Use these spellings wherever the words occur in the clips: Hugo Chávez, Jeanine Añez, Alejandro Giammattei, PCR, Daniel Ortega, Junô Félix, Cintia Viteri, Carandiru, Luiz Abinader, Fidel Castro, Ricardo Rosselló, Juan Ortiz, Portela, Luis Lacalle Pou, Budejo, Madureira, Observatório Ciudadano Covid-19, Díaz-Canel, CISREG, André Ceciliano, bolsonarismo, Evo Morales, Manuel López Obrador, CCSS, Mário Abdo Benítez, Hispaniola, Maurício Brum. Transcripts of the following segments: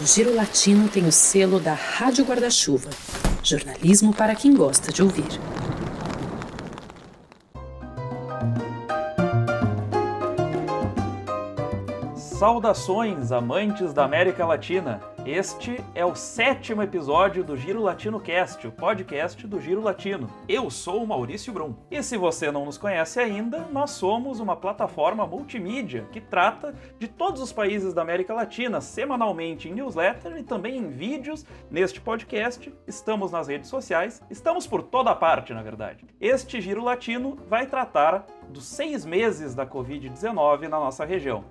O Giro Latino tem o selo da Rádio Guarda-Chuva. Jornalismo para quem gosta de ouvir. Saudações, amantes da América Latina! Este é o 7º episódio do Giro Latino Cast, o podcast do Giro Latino. Eu sou o Maurício Brum. E se você não nos conhece ainda, nós somos uma plataforma multimídia que trata de todos os países da América Latina, semanalmente em newsletter e também em vídeos neste podcast. Estamos nas redes sociais, estamos por toda parte, na verdade. Este Giro Latino vai tratar dos 6 meses da Covid-19 na nossa região.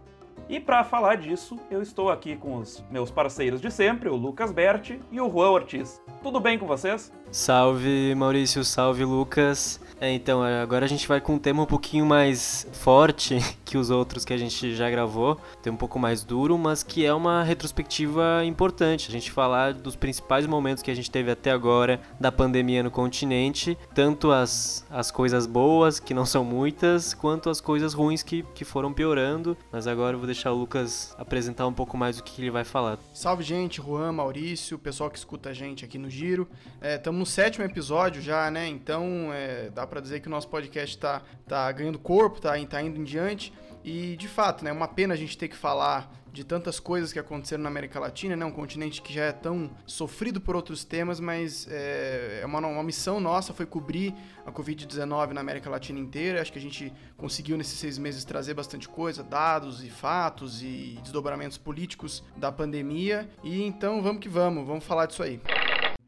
E para falar disso, eu estou aqui com os meus parceiros de sempre, o Lucas Berti e o Juan Ortiz. Tudo bem com vocês? Salve, Maurício, salve, Lucas. Então, agora a gente vai com um tema um pouquinho mais forte que os outros que a gente já gravou, tem um pouco mais duro, mas que é uma retrospectiva importante, a gente falar dos principais momentos que a gente teve até agora da pandemia no continente, tanto as coisas boas, que não são muitas, quanto as coisas ruins que foram piorando, mas agora eu vou deixar o Lucas apresentar um pouco mais o que ele vai falar. Salve, gente, Juan, Maurício, pessoal que escuta a gente aqui no Giro. Estamos no 7º episódio já, né? Então dá pra dizer que o nosso podcast tá ganhando corpo, tá indo em diante. E de fato, né? É uma pena a gente ter que falar de tantas coisas que aconteceram na América Latina, né? Um continente que já é tão sofrido por outros temas, mas uma missão nossa foi cobrir a Covid-19 na América Latina inteira. Acho que a gente conseguiu nesses 6 meses trazer bastante coisa, dados e fatos e desdobramentos políticos da pandemia. E então vamos que vamos falar disso aí.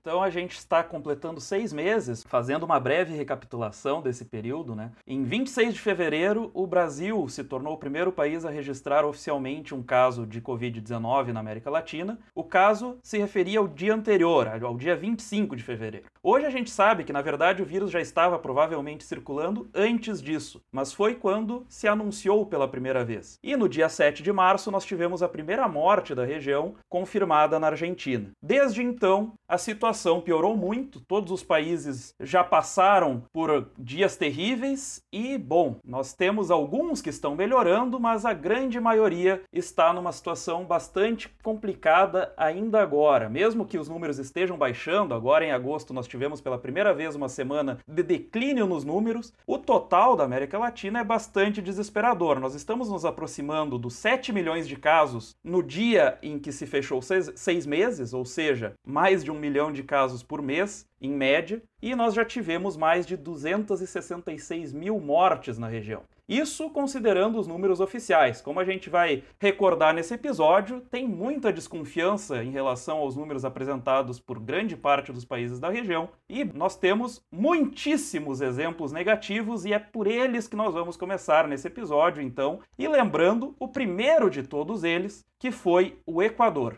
Então a gente está completando 6 meses, fazendo uma breve recapitulação desse período, né? Em 26 de fevereiro, o Brasil se tornou o primeiro país a registrar oficialmente um caso de Covid-19 na América Latina. O caso se referia ao dia anterior, ao dia 25 de fevereiro. Hoje a gente sabe que, na verdade, o vírus já estava provavelmente circulando antes disso, mas foi quando se anunciou pela primeira vez. E no dia 7 de março, nós tivemos a primeira morte da região confirmada na Argentina. Desde então, a situação piorou muito, todos os países já passaram por dias terríveis e, bom, nós temos alguns que estão melhorando, mas a grande maioria está numa situação bastante complicada ainda agora. Mesmo que os números estejam baixando, agora em agosto nós tivemos pela primeira vez uma semana de declínio nos números, o total da América Latina é bastante desesperador. Nós estamos nos aproximando dos 7 milhões de casos no dia em que se fechou 6 meses, ou seja, mais de 1 milhão de casos por mês, em média, e nós já tivemos mais de 266 mil mortes na região. Isso considerando os números oficiais. Como a gente vai recordar nesse episódio, tem muita desconfiança em relação aos números apresentados por grande parte dos países da região, e nós temos muitíssimos exemplos negativos, e é por eles que nós vamos começar nesse episódio, então, e lembrando o primeiro de todos eles, que foi o Equador.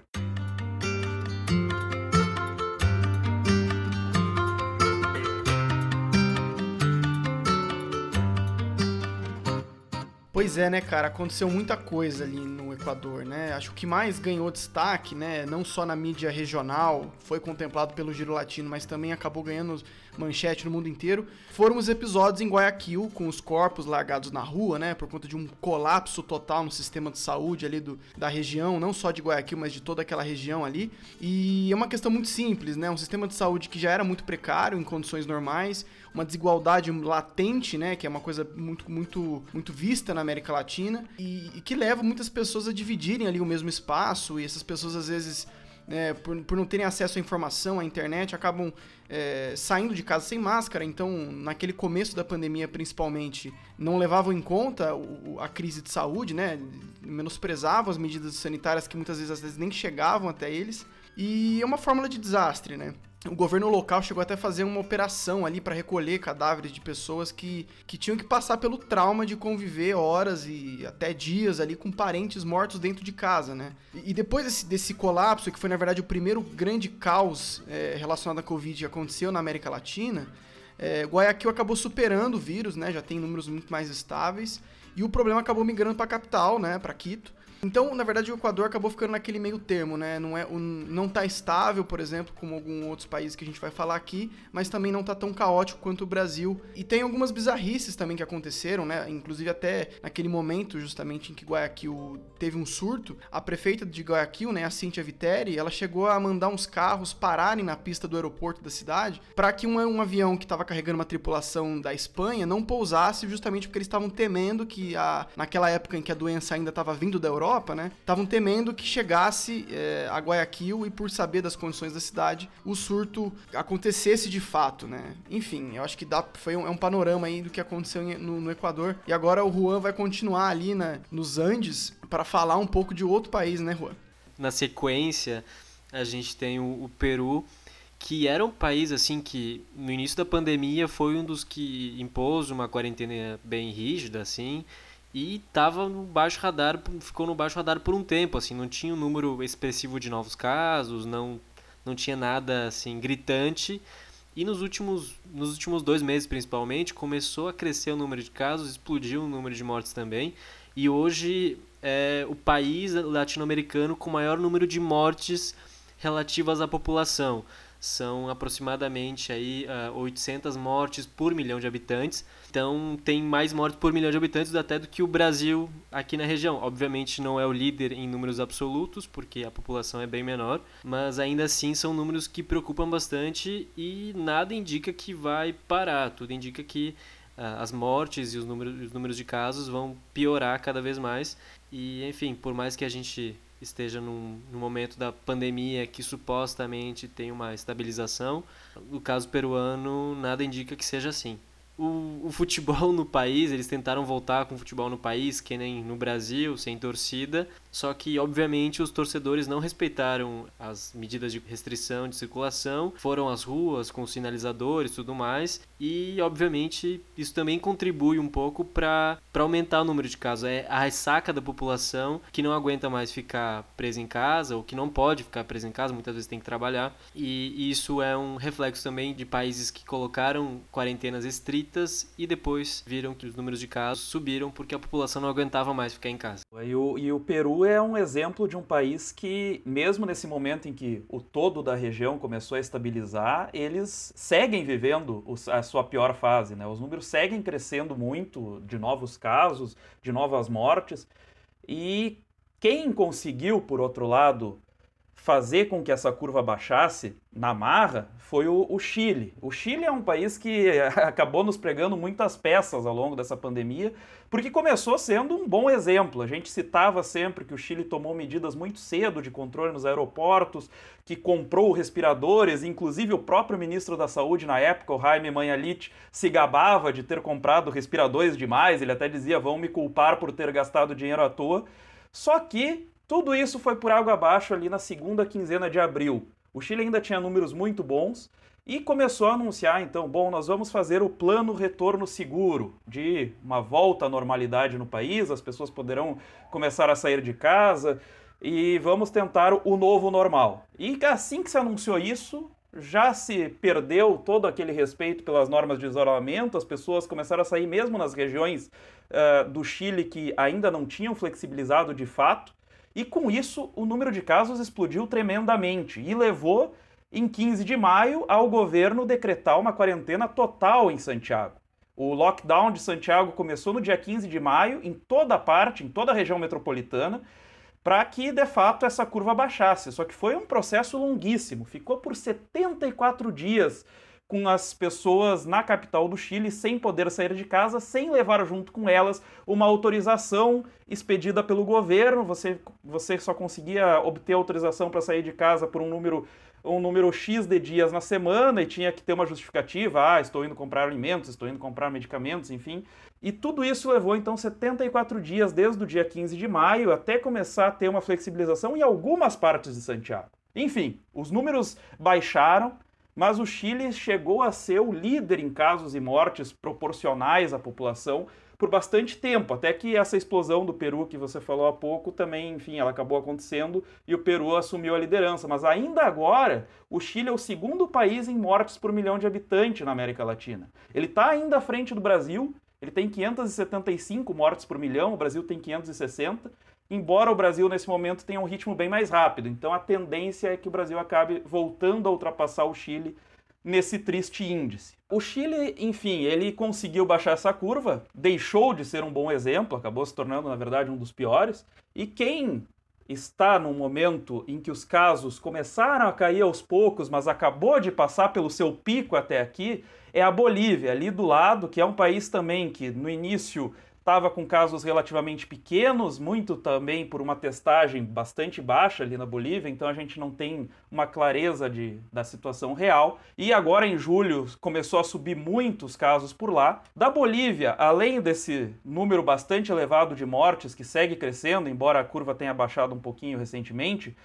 Pois é, né, cara? Aconteceu muita coisa ali no Equador, né? Acho que o que mais ganhou destaque, né, não só na mídia regional, foi contemplado pelo Giro Latino, mas também acabou ganhando manchete no mundo inteiro, foram os episódios em Guayaquil, com os corpos largados na rua, né, por conta de um colapso total no sistema de saúde ali da região, não só de Guayaquil, mas de toda aquela região ali. E é uma questão muito simples, né? Um sistema de saúde que já era muito precário em condições normais, uma desigualdade latente, né, que é uma coisa muito, muito, muito vista na América Latina e que leva muitas pessoas a dividirem ali o mesmo espaço, e essas pessoas às vezes, por não terem acesso à informação, à internet, acabam saindo de casa sem máscara. Então, naquele começo da pandemia, principalmente, não levavam em conta a crise de saúde, né? Menosprezavam as medidas sanitárias que muitas vezes, nem chegavam até eles. E é uma fórmula de desastre, né? O governo local chegou até a fazer uma operação ali para recolher cadáveres de pessoas que tinham que passar pelo trauma de conviver horas e até dias ali com parentes mortos dentro de casa, né? E depois desse colapso, que foi na verdade o primeiro grande caos relacionado à Covid que aconteceu na América Latina, Guayaquil acabou superando o vírus, né? Já tem números muito mais estáveis, e o problema acabou migrando para a capital, né? Para Quito. Então, na verdade, o Equador acabou ficando naquele meio termo, né? Não tá estável, por exemplo, como alguns outros países que a gente vai falar aqui, mas também não tá tão caótico quanto o Brasil. E tem algumas bizarrices também que aconteceram, né? Inclusive até naquele momento, justamente, em que Guayaquil teve um surto, a prefeita de Guayaquil, né, a Cintia Viteri, ela chegou a mandar uns carros pararem na pista do aeroporto da cidade para que um avião que estava carregando uma tripulação da Espanha não pousasse, justamente porque eles estavam temendo que, naquela época em que a doença ainda estava vindo da Europa, né? Estavam temendo que chegasse a Guayaquil e, por saber das condições da cidade, o surto acontecesse de fato, né? Enfim, eu acho que é um panorama aí do que aconteceu no Equador. E agora o Juan vai continuar ali nos Andes para falar um pouco de outro país, né, Juan? Na sequência, a gente tem o Peru, que era um país assim que no início da pandemia foi um dos que impôs uma quarentena bem rígida, assim, e ficou no baixo radar por um tempo, assim, não tinha um número expressivo de novos casos, não tinha nada assim gritante, e nos últimos 2 meses principalmente começou a crescer o número de casos, explodiu o número de mortes também, e hoje é o país latino-americano com maior número de mortes relativas à população, são aproximadamente aí 800 mortes por milhão de habitantes, então tem mais mortes por milhão de habitantes até do que o Brasil aqui na região. Obviamente não é o líder em números absolutos, porque a população é bem menor, mas ainda assim são números que preocupam bastante e nada indica que vai parar, tudo indica que as mortes e os números de casos vão piorar cada vez mais e, enfim, por mais que a gente esteja num momento da pandemia que supostamente tem uma estabilização, no caso peruano nada indica que seja assim. O futebol no país, eles tentaram voltar com o futebol no país, que nem no Brasil, sem torcida, só que obviamente os torcedores não respeitaram as medidas de restrição de circulação, foram às ruas com sinalizadores e tudo mais, e obviamente isso também contribui um pouco para aumentar o número de casos. É a ressaca da população que não aguenta mais ficar presa em casa, ou que não pode ficar presa em casa, muitas vezes tem que trabalhar, e isso é um reflexo também de países que colocaram quarentenas estritas e depois viram que os números de casos subiram porque a população não aguentava mais ficar em casa. E o Peru é um exemplo de um país que, mesmo nesse momento em que o todo da região começou a estabilizar, eles seguem vivendo a sua pior fase, né? Os números seguem crescendo muito, de novos casos, de novas mortes, e quem conseguiu, por outro lado, fazer com que essa curva baixasse na marra foi o Chile. O Chile é um país que acabou nos pregando muitas peças ao longo dessa pandemia, porque começou sendo um bom exemplo. A gente citava sempre que o Chile tomou medidas muito cedo de controle nos aeroportos, que comprou respiradores, inclusive o próprio ministro da Saúde na época, o Jaime Manialic, se gabava de ter comprado respiradores demais, ele até dizia, vão me culpar por ter gastado dinheiro à toa, só que tudo isso foi por água abaixo ali na segunda quinzena de abril. O Chile ainda tinha números muito bons e começou a anunciar, então, nós vamos fazer o plano retorno seguro de uma volta à normalidade no país, as pessoas poderão começar a sair de casa e vamos tentar o novo normal. E assim que se anunciou isso, já se perdeu todo aquele respeito pelas normas de isolamento, as pessoas começaram a sair mesmo nas regiões do Chile que ainda não tinham flexibilizado de fato. E com isso, o número de casos explodiu tremendamente e levou, em 15 de maio, ao governo decretar uma quarentena total em Santiago. O lockdown de Santiago começou no dia 15 de maio, em toda parte, em toda a região metropolitana, para que, de fato, essa curva baixasse. Só que foi um processo longuíssimo, ficou por 74 dias com as pessoas na capital do Chile sem poder sair de casa, sem levar junto com elas uma autorização expedida pelo governo. Você só conseguia obter autorização para sair de casa por um número X de dias na semana e tinha que ter uma justificativa, estou indo comprar alimentos, estou indo comprar medicamentos, enfim. E tudo isso levou, então, 74 dias, desde o dia 15 de maio até começar a ter uma flexibilização em algumas partes de Santiago. Enfim, os números baixaram, mas o Chile chegou a ser o líder em casos e mortes proporcionais à população por bastante tempo, até que essa explosão do Peru que você falou há pouco também, enfim, ela acabou acontecendo e o Peru assumiu a liderança. Mas ainda agora, o Chile é o segundo país em mortes por milhão de habitantes na América Latina. Ele está ainda à frente do Brasil, ele tem 575 mortes por milhão, o Brasil tem 560, embora o Brasil nesse momento tenha um ritmo bem mais rápido. Então a tendência é que o Brasil acabe voltando a ultrapassar o Chile nesse triste índice. O Chile, enfim, ele conseguiu baixar essa curva, deixou de ser um bom exemplo, acabou se tornando, na verdade, um dos piores. E quem está num momento em que os casos começaram a cair aos poucos, mas acabou de passar pelo seu pico até aqui, é a Bolívia, ali do lado, que é um país também que, no início, estava com casos relativamente pequenos, muito também por uma testagem bastante baixa ali na Bolívia, então a gente não tem uma clareza da situação real. E agora, em julho, começou a subir muitos casos por lá. Da Bolívia, além desse número bastante elevado de mortes, que segue crescendo, embora a curva tenha baixado um pouquinho recentemente,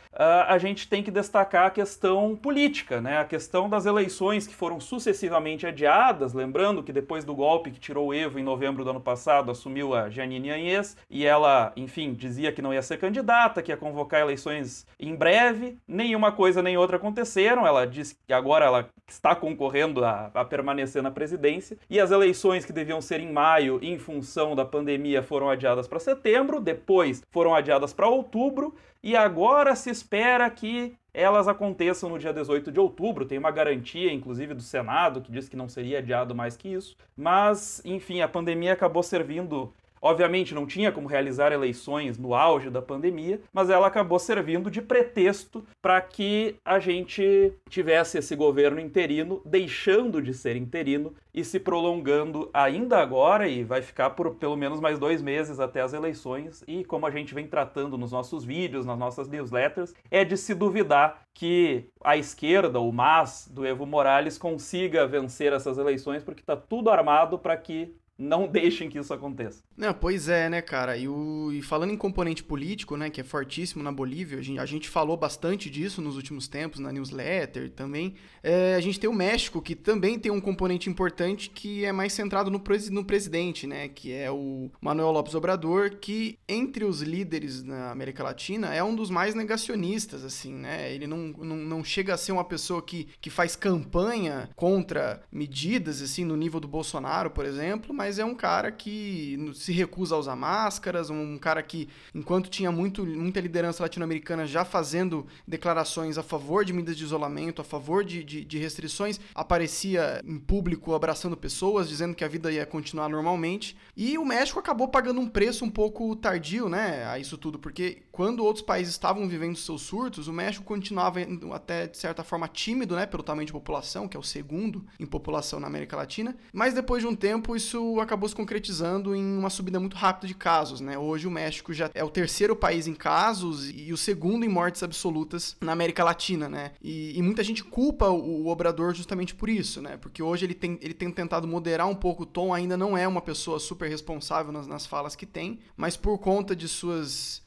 a gente tem que destacar a questão política, né? A questão das eleições que foram sucessivamente adiadas, lembrando que depois do golpe que tirou o Evo em novembro do ano passado, assumiu a Jeanine Añez, e ela, enfim, dizia que não ia ser candidata, que ia convocar eleições em breve. Nenhuma coisa nem outra aconteceram. Ela disse que agora ela está concorrendo a permanecer na presidência. E as eleições que deviam ser em maio, em função da pandemia, foram adiadas para setembro, depois foram adiadas para outubro, e agora se espera que elas aconteçam no dia 18 de outubro, tem uma garantia, inclusive, do Senado, que diz que não seria adiado mais que isso. Mas, enfim, a pandemia acabou servindo... Obviamente não tinha como realizar eleições no auge da pandemia, mas ela acabou servindo de pretexto para que a gente tivesse esse governo interino, deixando de ser interino e se prolongando ainda agora, e vai ficar por pelo menos mais 2 meses até as eleições. E como a gente vem tratando nos nossos vídeos, nas nossas newsletters, é de se duvidar que a esquerda, o MAS do Evo Morales, consiga vencer essas eleições, porque está tudo armado para que não deixem que isso aconteça. Não, pois é, né, cara? E falando em componente político, né, que é fortíssimo na Bolívia, a gente falou bastante disso nos últimos tempos, na newsletter também. A gente tem o México, que também tem um componente importante que é mais centrado no presidente, né, que é o Manuel López Obrador, que, entre os líderes na América Latina, é um dos mais negacionistas, assim, né? Ele não chega a ser uma pessoa que faz campanha contra medidas, assim, no nível do Bolsonaro, por exemplo, mas é um cara que se recusa a usar máscaras, um cara que, enquanto tinha muita liderança latino-americana já fazendo declarações a favor de medidas de isolamento, a favor de restrições, aparecia em público abraçando pessoas, dizendo que a vida ia continuar normalmente. E o México acabou pagando um preço um pouco tardio, né, a isso tudo, porque quando outros países estavam vivendo seus surtos, o México continuava até, de certa forma, tímido, né, pelo tamanho de população, que é o segundo em população na América Latina, mas depois de um tempo isso acabou se concretizando em uma subida muito rápida de casos, né? Hoje o México já é o terceiro país em casos e o segundo em mortes absolutas na América Latina, né? E muita gente culpa o Obrador justamente por isso, né? Porque hoje ele tem tentado moderar um pouco o tom, ainda não é uma pessoa super responsável nas falas que tem, mas por conta de suas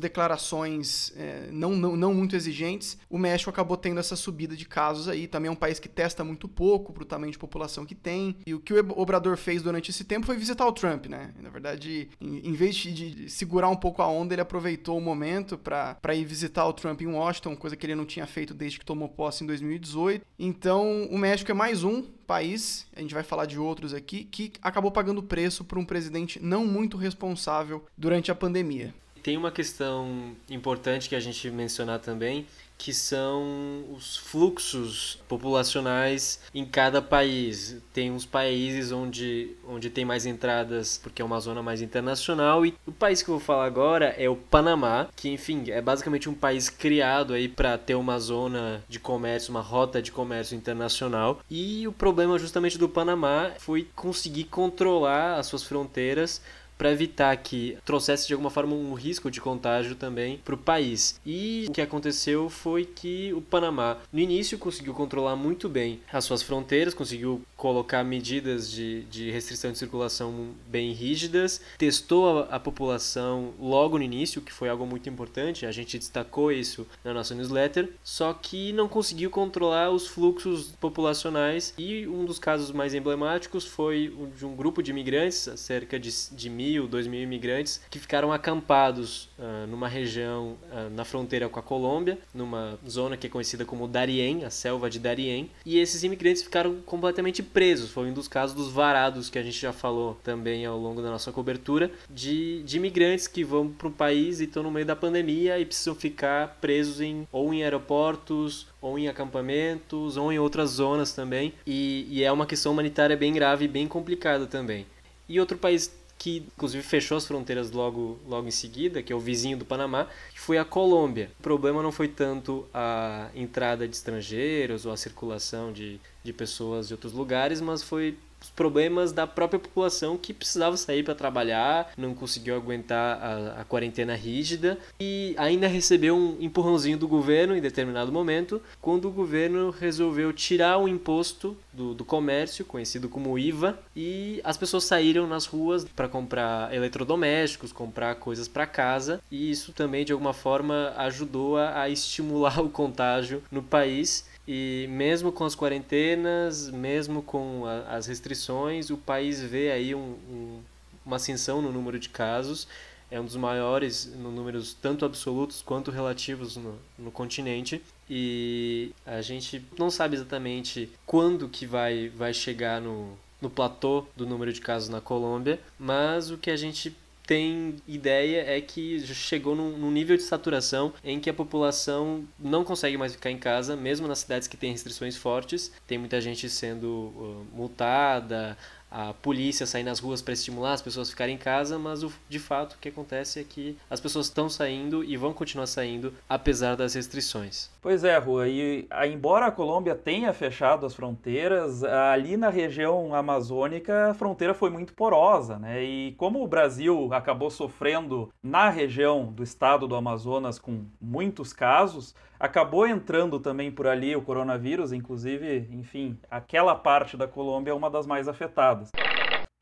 declarações não muito exigentes, o México acabou tendo essa subida de casos aí. Também é um país que testa muito pouco pro tamanho de população que tem. E o que o Obrador fez durante esse tempo foi visitar o Trump, né? Na verdade, em vez de segurar um pouco a onda, ele aproveitou o momento para ir visitar o Trump em Washington, coisa que ele não tinha feito desde que tomou posse em 2018. Então, o México é mais um país, a gente vai falar de outros aqui, que acabou pagando preço por um presidente não muito responsável durante a pandemia. Tem uma questão importante que a gente mencionar também, que são os fluxos populacionais em cada país. Tem uns países onde tem mais entradas, porque é uma zona mais internacional, e o país que eu vou falar agora é o Panamá, que, enfim, é basicamente um país criado aí para ter uma zona de comércio, uma rota de comércio internacional, e o problema justamente do Panamá foi conseguir controlar as suas fronteiras para evitar que trouxesse de alguma forma um risco de contágio também para o país. E o que aconteceu foi que o Panamá, no início, conseguiu controlar muito bem as suas fronteiras, conseguiu colocar medidas de restrição de circulação bem rígidas, testou a população logo no início, que foi algo muito importante, a gente destacou isso na nossa newsletter, só que não conseguiu controlar os fluxos populacionais. E um dos casos mais emblemáticos foi de um grupo de imigrantes, cerca de 1.000 1.000, 2.000 imigrantes que ficaram acampados numa região na fronteira com a Colômbia, numa zona que é conhecida como Darién, a selva de Darién, e esses imigrantes ficaram completamente presos. Foi um dos casos dos varados que a gente já falou também ao longo da nossa cobertura, de imigrantes que vão para um país e estão no meio da pandemia e precisam ficar presos ou em aeroportos, ou em acampamentos, ou em outras zonas também, e é uma questão humanitária bem grave e bem complicada também. E outro país que, inclusive, fechou as fronteiras logo em seguida, que é o vizinho do Panamá, que foi a Colômbia. O problema não foi tanto a entrada de estrangeiros ou a circulação de pessoas de outros lugares, mas foi os problemas da própria população que precisava sair para trabalhar, não conseguiu aguentar a quarentena rígida e ainda recebeu um empurrãozinho do governo em determinado momento, quando o governo resolveu tirar o imposto do comércio, conhecido como IVA, e as pessoas saíram nas ruas para comprar eletrodomésticos, comprar coisas para casa, e isso também de alguma forma ajudou a estimular o contágio no país. E mesmo com as quarentenas, mesmo com as restrições, o país vê aí uma ascensão no número de casos. É um dos maiores no números tanto absolutos quanto relativos no continente. E a gente não sabe exatamente quando que vai chegar no platô do número de casos na Colômbia, mas o que a gente tem ideia é que chegou num nível de saturação em que a população não consegue mais ficar em casa, mesmo nas cidades que têm restrições fortes. Tem muita gente sendo multada, a polícia sair nas ruas para estimular as pessoas a ficarem em casa, mas de fato o que acontece é que as pessoas estão saindo e vão continuar saindo apesar das restrições. Pois é, Rua, e embora a Colômbia tenha fechado as fronteiras, ali na região amazônica a fronteira foi muito porosa, né? E como o Brasil acabou sofrendo na região do estado do Amazonas com muitos casos, acabou entrando também por ali o coronavírus, inclusive, enfim, aquela parte da Colômbia é uma das mais afetadas.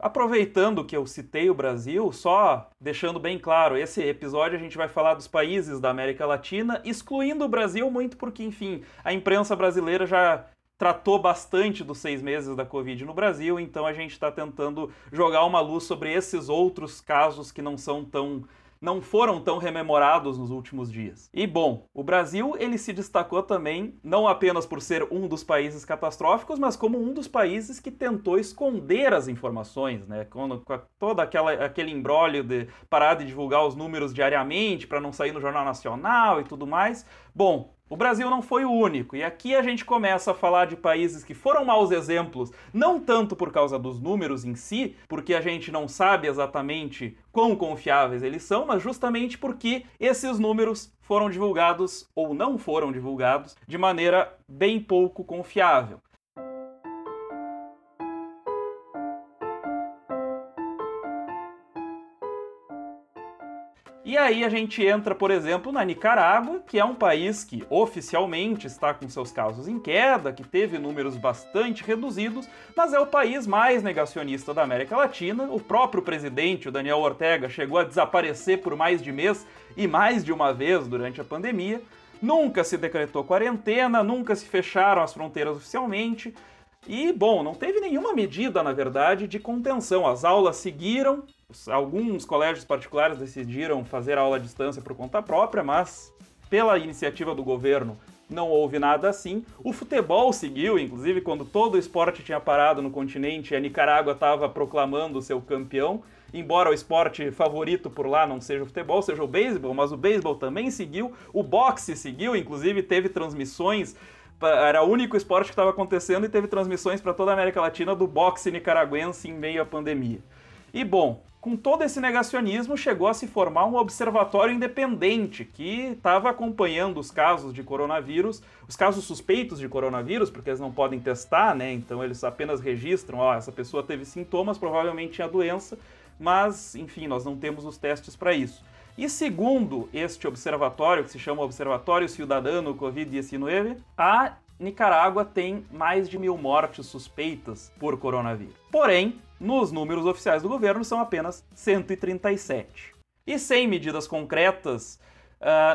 Aproveitando que eu citei o Brasil, só deixando bem claro, esse episódio a gente vai falar dos países da América Latina, excluindo o Brasil muito porque, enfim, a imprensa brasileira já tratou bastante dos 6 meses da Covid no Brasil, então a gente está tentando jogar uma luz sobre esses outros casos que não foram tão rememorados nos últimos dias. E bom, o Brasil ele se destacou também, não apenas por ser um dos países catastróficos, mas como um dos países que tentou esconder as informações, né? Com todo aquele imbróglio de parar de divulgar os números diariamente para não sair no Jornal Nacional e tudo mais. Bom, o Brasil não foi o único, e aqui a gente começa a falar de países que foram maus exemplos, não tanto por causa dos números em si, porque a gente não sabe exatamente quão confiáveis eles são, mas justamente porque esses números foram divulgados, ou não foram divulgados, de maneira bem pouco confiável. E aí a gente entra, por exemplo, na Nicarágua, que é um país que oficialmente está com seus casos em queda, que teve números bastante reduzidos, mas é o país mais negacionista da América Latina. O próprio presidente, o Daniel Ortega, chegou a desaparecer por mais de mês e mais de uma vez durante a pandemia. Nunca se decretou quarentena, nunca se fecharam as fronteiras oficialmente. E, bom, não teve nenhuma medida, na verdade, de contenção. As aulas seguiram. Alguns colégios particulares decidiram fazer aula à distância por conta própria, mas pela iniciativa do governo não houve nada assim. O futebol seguiu, inclusive, quando todo o esporte tinha parado no continente, a Nicarágua estava proclamando seu campeão, embora o esporte favorito por lá não seja o futebol, seja o beisebol, mas o beisebol também seguiu, o boxe seguiu, inclusive teve transmissões. Era o único esporte que estava acontecendo e teve transmissões para toda a América Latina do boxe nicaragüense em meio à pandemia. E bom, com todo esse negacionismo chegou a se formar um observatório independente que estava acompanhando os casos de coronavírus, os casos suspeitos de coronavírus, porque eles não podem testar, né? Então eles apenas registram, ó, essa pessoa teve sintomas, provavelmente tinha doença, mas enfim, nós não temos os testes para isso. E segundo este observatório, que se chama Observatório Ciudadano Covid-19, a Nicarágua tem mais de 1.000 mortes suspeitas por coronavírus. Porém, nos números oficiais do governo são apenas 137. E sem medidas concretas,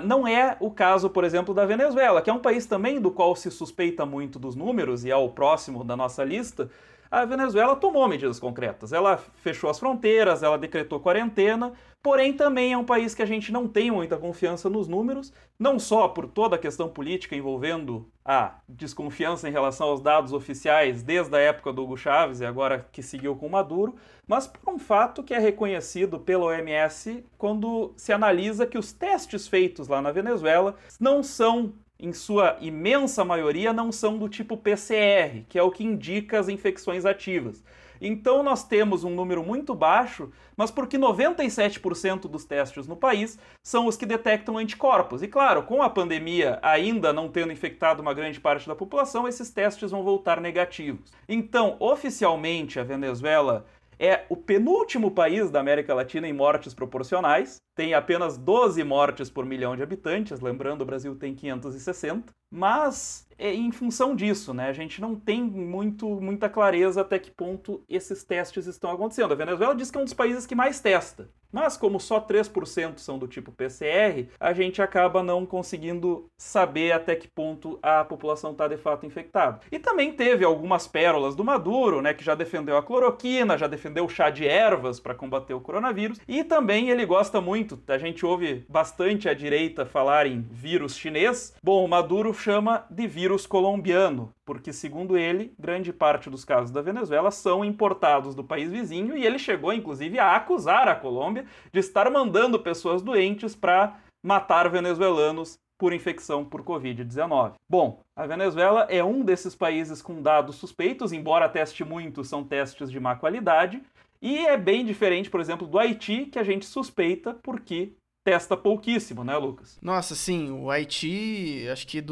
não é o caso, por exemplo, da Venezuela, que é um país também do qual se suspeita muito dos números e é o próximo da nossa lista, a Venezuela tomou medidas concretas. Ela fechou as fronteiras, ela decretou quarentena, porém também é um país que a gente não tem muita confiança nos números, não só por toda a questão política envolvendo a desconfiança em relação aos dados oficiais desde a época do Hugo Chávez e agora que seguiu com Maduro, mas por um fato que é reconhecido pela OMS quando se analisa que os testes feitos lá na Venezuela não são, em sua imensa maioria, não são do tipo PCR, que é o que indica as infecções ativas. Então nós temos um número muito baixo, mas porque 97% dos testes no país são os que detectam anticorpos. E claro, com a pandemia ainda não tendo infectado uma grande parte da população, esses testes vão voltar negativos. Então, oficialmente, a Venezuela é o penúltimo país da América Latina em mortes proporcionais, tem apenas 12 mortes por milhão de habitantes, lembrando, o Brasil tem 560, mas em função disso, né, a gente não tem muita clareza até que ponto esses testes estão acontecendo. A Venezuela diz que é um dos países que mais testa, mas como só 3% são do tipo PCR, a gente acaba não conseguindo saber até que ponto a população está de fato infectada. E também teve algumas pérolas do Maduro, né, que já defendeu a cloroquina, já defendeu o chá de ervas para combater o coronavírus, e também ele gosta muito, a gente ouve bastante a direita falar em vírus chinês. Bom, o Maduro chama de vírus colombiano, porque, segundo ele, grande parte dos casos da Venezuela são importados do país vizinho, e ele chegou, inclusive, a acusar a Colômbia de estar mandando pessoas doentes para matar venezuelanos por infecção por Covid-19. Bom, a Venezuela é um desses países com dados suspeitos, embora teste muito, são testes de má qualidade, e é bem diferente, por exemplo, do Haiti, que a gente suspeita porque testa pouquíssimo, né, Lucas? Nossa, sim, o Haiti, acho que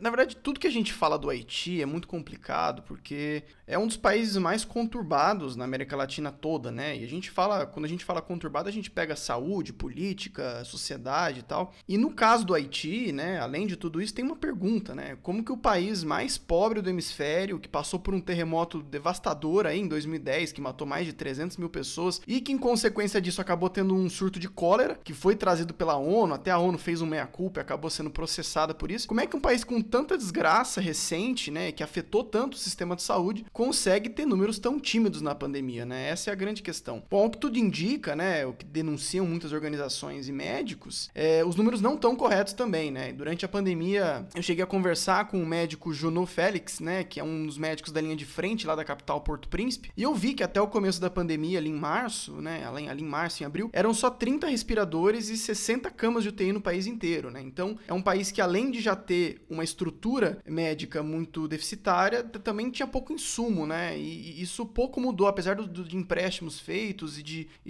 na verdade, tudo que a gente fala do Haiti é muito complicado, porque é um dos países mais conturbados na América Latina toda, né? E a gente fala, quando a gente fala conturbado, a gente pega saúde, política, sociedade e tal. E no caso do Haiti, né, além de tudo isso, tem uma pergunta, né? Como que o país mais pobre do hemisfério, que passou por um terremoto devastador aí em 2010, que matou mais de 300 mil pessoas, e que em consequência disso acabou tendo um surto de cólera, que foi trazido pela ONU, até a ONU fez um meia-culpa e acabou sendo processada por isso. Como é que um país com tanta desgraça recente, né, que afetou tanto o sistema de saúde, consegue ter números tão tímidos na pandemia, né? Essa é a grande questão. Bom, ao que tudo indica, né, o que denunciam muitas organizações e médicos, os números não estão corretos também, né? Durante a pandemia, eu cheguei a conversar com o médico Junô Félix, né, que é um dos médicos da linha de frente lá da capital Porto Príncipe, e eu vi que até o começo da pandemia, ali em março, né, em abril, eram só 30 respiradores e 60 camas de UTI no país inteiro, né? Então, é um país que, além de já ter uma estrutura médica muito deficitária, também tinha pouco insumo, né? E isso pouco mudou, apesar de empréstimos feitos e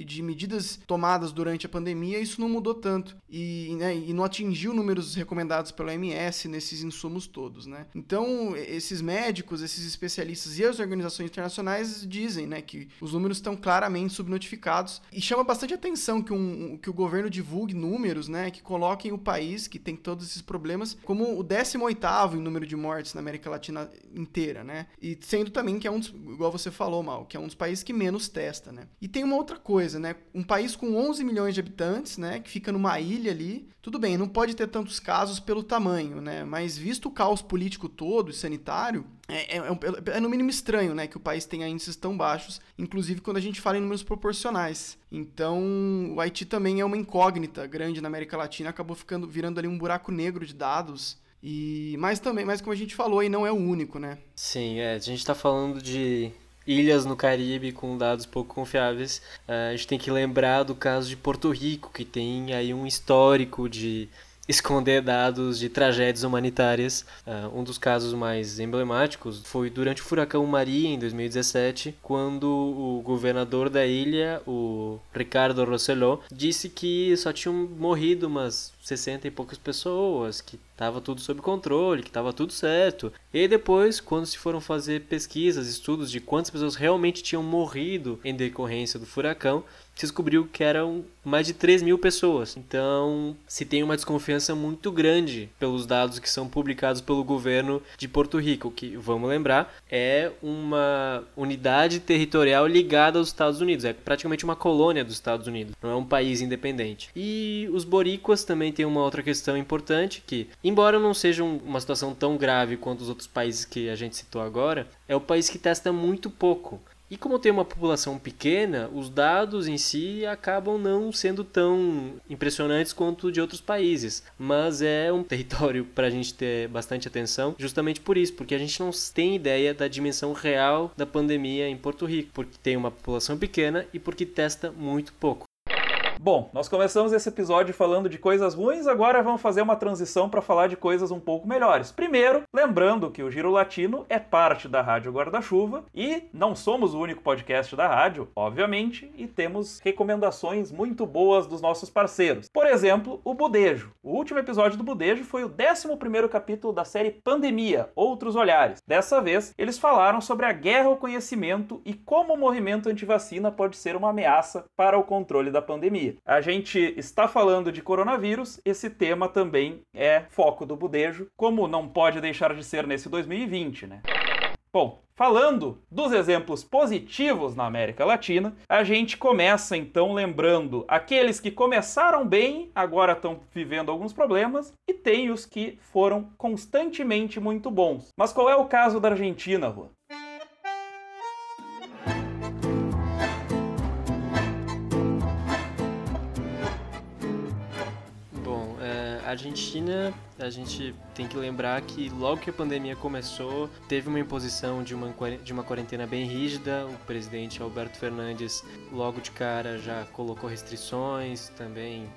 de medidas tomadas durante a pandemia, isso não mudou tanto. E não atingiu números recomendados pela OMS nesses insumos todos, né? Então, esses médicos, esses especialistas e as organizações internacionais dizem, né, que os números estão claramente subnotificados, e chama bastante atenção que o governo divulgue números, né, que coloquem o país, que tem todos esses problemas, como o 18º em número de mortes na América Latina inteira, né, e sendo também que é um dos, igual você falou, Mal, que é um dos países que menos testa, né. E tem uma outra coisa, né, um país com 11 milhões de habitantes, né, que fica numa ilha ali, tudo bem, não pode ter tantos casos pelo tamanho, né, mas visto o caos político todo e sanitário, é no mínimo estranho, né, que o país tenha índices tão baixos, inclusive quando a gente fala em números proporcionais. Então, o Haiti também é uma incógnita grande na América Latina, acabou virando ali um buraco negro de dados. Mas como a gente falou, aí não é o único, né? Sim, a gente tá falando de ilhas no Caribe com dados pouco confiáveis. A gente tem que lembrar do caso de Porto Rico, que tem aí um histórico de esconder dados de tragédias humanitárias. Um dos casos mais emblemáticos foi durante o furacão Maria, em 2017, quando o governador da ilha, o Ricardo Rosselló, disse que só tinham morrido umas 60 e poucas pessoas, que estava tudo sob controle, que estava tudo certo. E depois, quando se foram fazer pesquisas, estudos de quantas pessoas realmente tinham morrido em decorrência do furacão, se descobriu que eram mais de 3 mil pessoas. Então, se tem uma desconfiança muito grande pelos dados que são publicados pelo governo de Porto Rico, que, vamos lembrar, é uma unidade territorial ligada aos Estados Unidos, é praticamente uma colônia dos Estados Unidos, não é um país independente. E os boricuas também têm uma outra questão importante, que, embora não seja uma situação tão grave quanto os outros países que a gente citou agora, é o país que testa muito pouco. E como tem uma população pequena, os dados em si acabam não sendo tão impressionantes quanto de outros países. Mas é um território para a gente ter bastante atenção, justamente por isso, porque a gente não tem ideia da dimensão real da pandemia em Porto Rico, porque tem uma população pequena e porque testa muito pouco. Bom, nós começamos esse episódio falando de coisas ruins, agora vamos fazer uma transição para falar de coisas um pouco melhores. Primeiro, lembrando que o Giro Latino é parte da Rádio Guarda-Chuva e não somos o único podcast da rádio, obviamente, e temos recomendações muito boas dos nossos parceiros. Por exemplo, o Budejo. O último episódio do Budejo foi o 11º capítulo da série Pandemia, Outros Olhares. Dessa vez, eles falaram sobre a guerra ao conhecimento e como o movimento antivacina pode ser uma ameaça para o controle da pandemia. A gente está falando de coronavírus, esse tema também é foco do Budejo, como não pode deixar de ser nesse 2020, né? Bom, falando dos exemplos positivos na América Latina, a gente começa então lembrando aqueles que começaram bem, agora estão vivendo alguns problemas, e tem os que foram constantemente muito bons. Mas qual é o caso da Argentina, Juan? Argentina, a gente tem que lembrar que logo que a pandemia começou, teve uma imposição de uma quarentena bem rígida. O presidente Alberto Fernández logo de cara já colocou restrições, também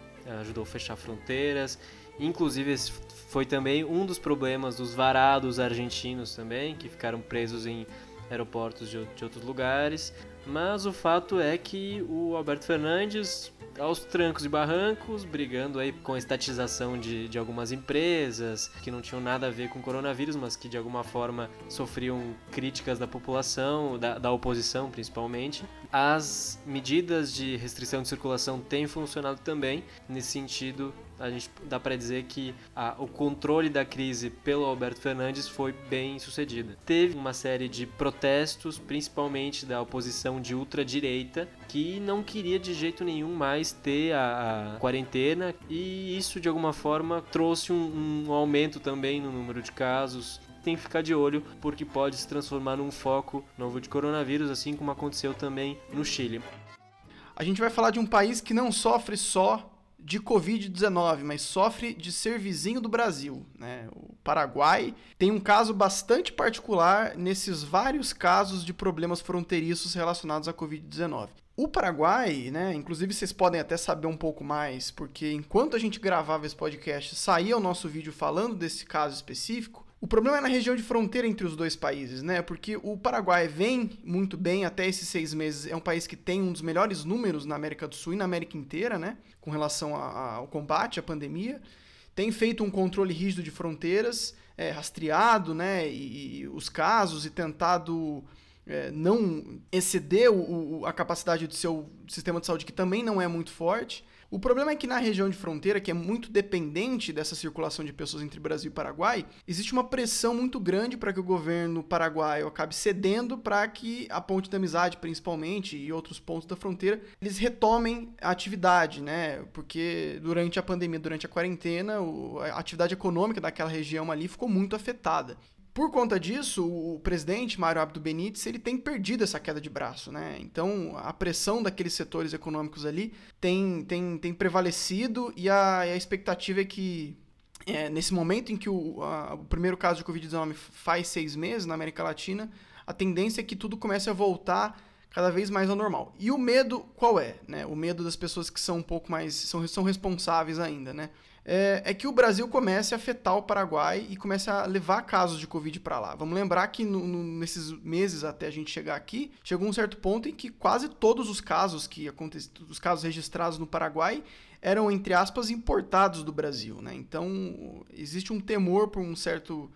ajudou a fechar fronteiras. Inclusive, esse foi também um dos problemas dos varados argentinos também, que ficaram presos em aeroportos de outros lugares. Mas o fato é que o Alberto Fernández, aos trancos e barrancos, brigando aí com a estatização de algumas empresas que não tinham nada a ver com o coronavírus, mas que de alguma forma sofriam críticas da população, da oposição principalmente. As medidas de restrição de circulação têm funcionado também, nesse sentido a gente dá para dizer que o controle da crise pelo Alberto Fernández foi bem sucedido. Teve uma série de protestos, principalmente da oposição de ultradireita, que não queria de jeito nenhum mais ter a quarentena, e isso de alguma forma trouxe um aumento também no número de casos. Tem que ficar de olho porque pode se transformar num foco novo de coronavírus, assim como aconteceu também no Chile. A gente vai falar de um país que não sofre só de Covid-19, mas sofre de ser vizinho do Brasil, né? O Paraguai tem um caso bastante particular nesses vários casos de problemas fronteiriços relacionados à Covid-19. O Paraguai, né? Inclusive vocês podem até saber um pouco mais, porque enquanto a gente gravava esse podcast, saía o nosso vídeo falando desse caso específico. O problema é na região de fronteira entre os dois países, né? Porque o Paraguai vem muito bem até esses 6 meses. É um país que tem um dos melhores números na América do Sul e na América inteira, né? Com relação ao combate à pandemia. Tem feito um controle rígido de fronteiras, rastreado, né? E os casos e tentado não exceder a capacidade do seu sistema de saúde, que também não é muito forte. O problema é que na região de fronteira, que é muito dependente dessa circulação de pessoas entre Brasil e Paraguai, existe uma pressão muito grande para que o governo paraguaio acabe cedendo para que a Ponte da Amizade, principalmente, e outros pontos da fronteira, eles retomem a atividade, né? Porque durante a pandemia, durante a quarentena, a atividade econômica daquela região ali ficou muito afetada. Por conta disso, o presidente Mário Abdo Benítez, ele tem perdido essa queda de braço, né? Então, a pressão daqueles setores econômicos ali tem prevalecido, e a expectativa é que, nesse momento em que o primeiro caso de Covid-19 faz 6 meses na América Latina, a tendência é que tudo comece a voltar cada vez mais ao normal. E o medo qual é, né? O medo das pessoas que são um pouco mais, são responsáveis ainda, né? É que o Brasil comece a afetar o Paraguai e comece a levar casos de Covid para lá. Vamos lembrar que nesses meses até a gente chegar aqui, chegou um certo ponto em que quase todos os casos os casos registrados no Paraguai eram, entre aspas, importados do Brasil, né? Então, existe um temor por um certo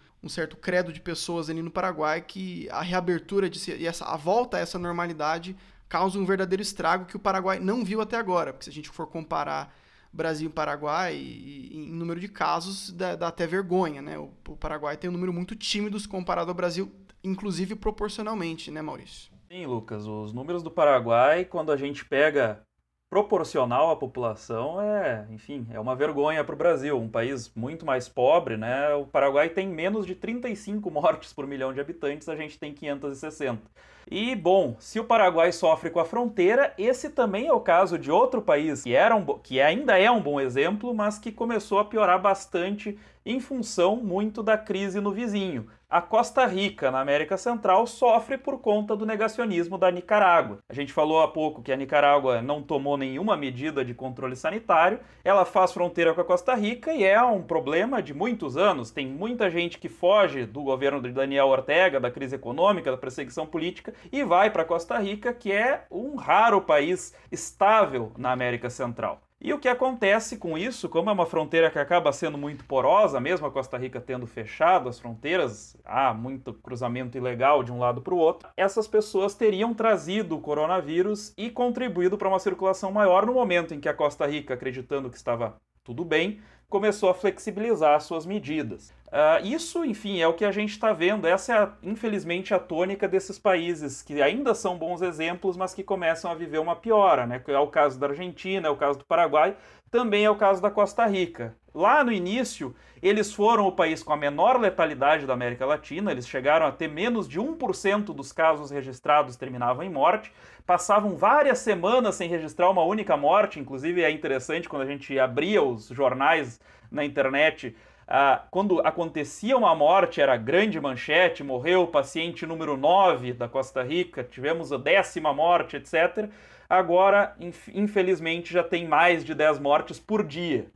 credo de pessoas ali no Paraguai que a reabertura e a volta a essa normalidade causa um verdadeiro estrago que o Paraguai não viu até agora, porque se a gente for comparar Brasil e Paraguai, em número de casos, dá até vergonha, né? O Paraguai tem um número muito tímido comparado ao Brasil, inclusive proporcionalmente, né, Maurício? Sim, Lucas, os números do Paraguai, quando a gente pega proporcional à população, é uma vergonha para o Brasil, um país muito mais pobre, né? O Paraguai tem menos de 35 mortes por milhão de habitantes, a gente tem 560. E, bom, se o Paraguai sofre com a fronteira, esse também é o caso de outro país que ainda é um bom exemplo, mas que começou a piorar bastante em função muito da crise no vizinho. A Costa Rica, na América Central, sofre por conta do negacionismo da Nicarágua. A gente falou há pouco que a Nicarágua não tomou nenhuma medida de controle sanitário, ela faz fronteira com a Costa Rica e é um problema de muitos anos. Tem muita gente que foge do governo de Daniel Ortega, da crise econômica, da perseguição política, e vai para Costa Rica, que é um raro país estável na América Central. E o que acontece com isso, como é uma fronteira que acaba sendo muito porosa, mesmo a Costa Rica tendo fechado as fronteiras, há muito cruzamento ilegal de um lado para o outro, essas pessoas teriam trazido o coronavírus e contribuído para uma circulação maior no momento em que a Costa Rica, acreditando que estava tudo bem, começou a flexibilizar suas medidas. Isso, enfim, é o que a gente está vendo. Essa é, infelizmente, a tônica desses países que ainda são bons exemplos, mas que começam a viver uma piora, né? É o caso da Argentina, é o caso do Paraguai, também é o caso da Costa Rica. Lá no início, eles foram o país com a menor letalidade da América Latina, eles chegaram a ter menos de 1% dos casos registrados terminavam em morte, passavam várias semanas sem registrar uma única morte, inclusive é interessante quando a gente abria os jornais na internet, quando acontecia uma morte, era grande manchete, morreu o paciente número 9 da Costa Rica, tivemos a 10ª morte, etc. Agora, infelizmente, já tem mais de 10 mortes por dia.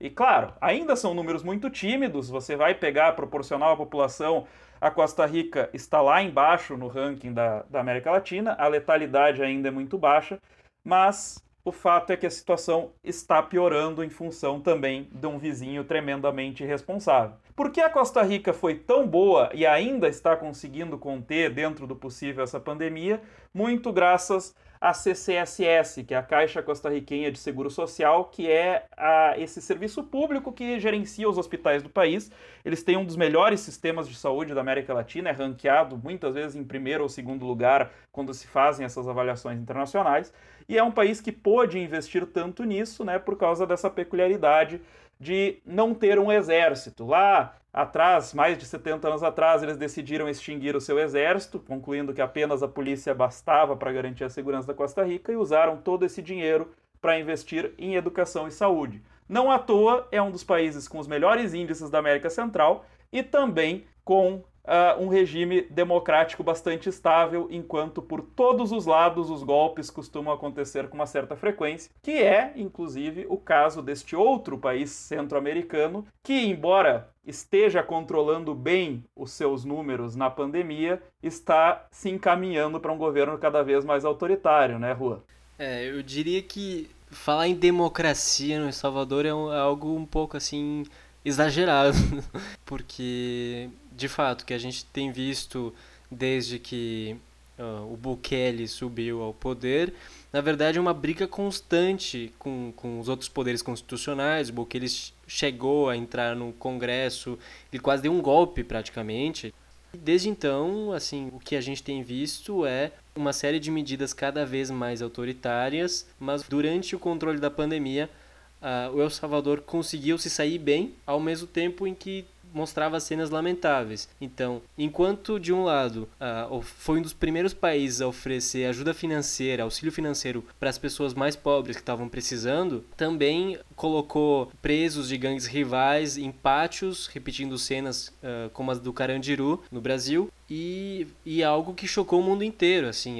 E claro, ainda são números muito tímidos, você vai pegar proporcional à população, a Costa Rica está lá embaixo no ranking da América Latina, a letalidade ainda é muito baixa, mas o fato é que a situação está piorando em função também de um vizinho tremendamente irresponsável. Por que a Costa Rica foi tão boa e ainda está conseguindo conter dentro do possível essa pandemia? Muito graças à CCSS, que é a Caixa Costarriquenha de Seguro Social, que é esse serviço público que gerencia os hospitais do país. Eles têm um dos melhores sistemas de saúde da América Latina, é ranqueado muitas vezes em primeiro ou segundo lugar quando se fazem essas avaliações internacionais. E é um país que pôde investir tanto nisso, né, por causa dessa peculiaridade de não ter um exército. Lá atrás, mais de 70 anos atrás, eles decidiram extinguir o seu exército, concluindo que apenas a polícia bastava para garantir a segurança da Costa Rica e usaram todo esse dinheiro para investir em educação e saúde. Não à toa, é um dos países com os melhores índices da América Central e também com um regime democrático bastante estável, enquanto por todos os lados os golpes costumam acontecer com uma certa frequência, que é, inclusive, o caso deste outro país centro-americano, que, embora esteja controlando bem os seus números na pandemia, está se encaminhando para um governo cada vez mais autoritário, né, Juan? Eu diria que falar em democracia no El Salvador é algo um pouco, assim, exagerado, porque de fato, que a gente tem visto desde que o Bukele subiu ao poder, na verdade é uma briga constante com os outros poderes constitucionais. O Bukele chegou a entrar no Congresso, ele quase deu um golpe praticamente. E desde então, assim, o que a gente tem visto é uma série de medidas cada vez mais autoritárias, mas durante o controle da pandemia, o El Salvador conseguiu se sair bem, ao mesmo tempo em que mostrava cenas lamentáveis. Então, enquanto de um lado foi um dos primeiros países a oferecer ajuda financeira, auxílio financeiro para as pessoas mais pobres que estavam precisando, também colocou presos de gangues rivais em pátios, repetindo cenas como as do Carandiru no Brasil, e algo que chocou o mundo inteiro, assim,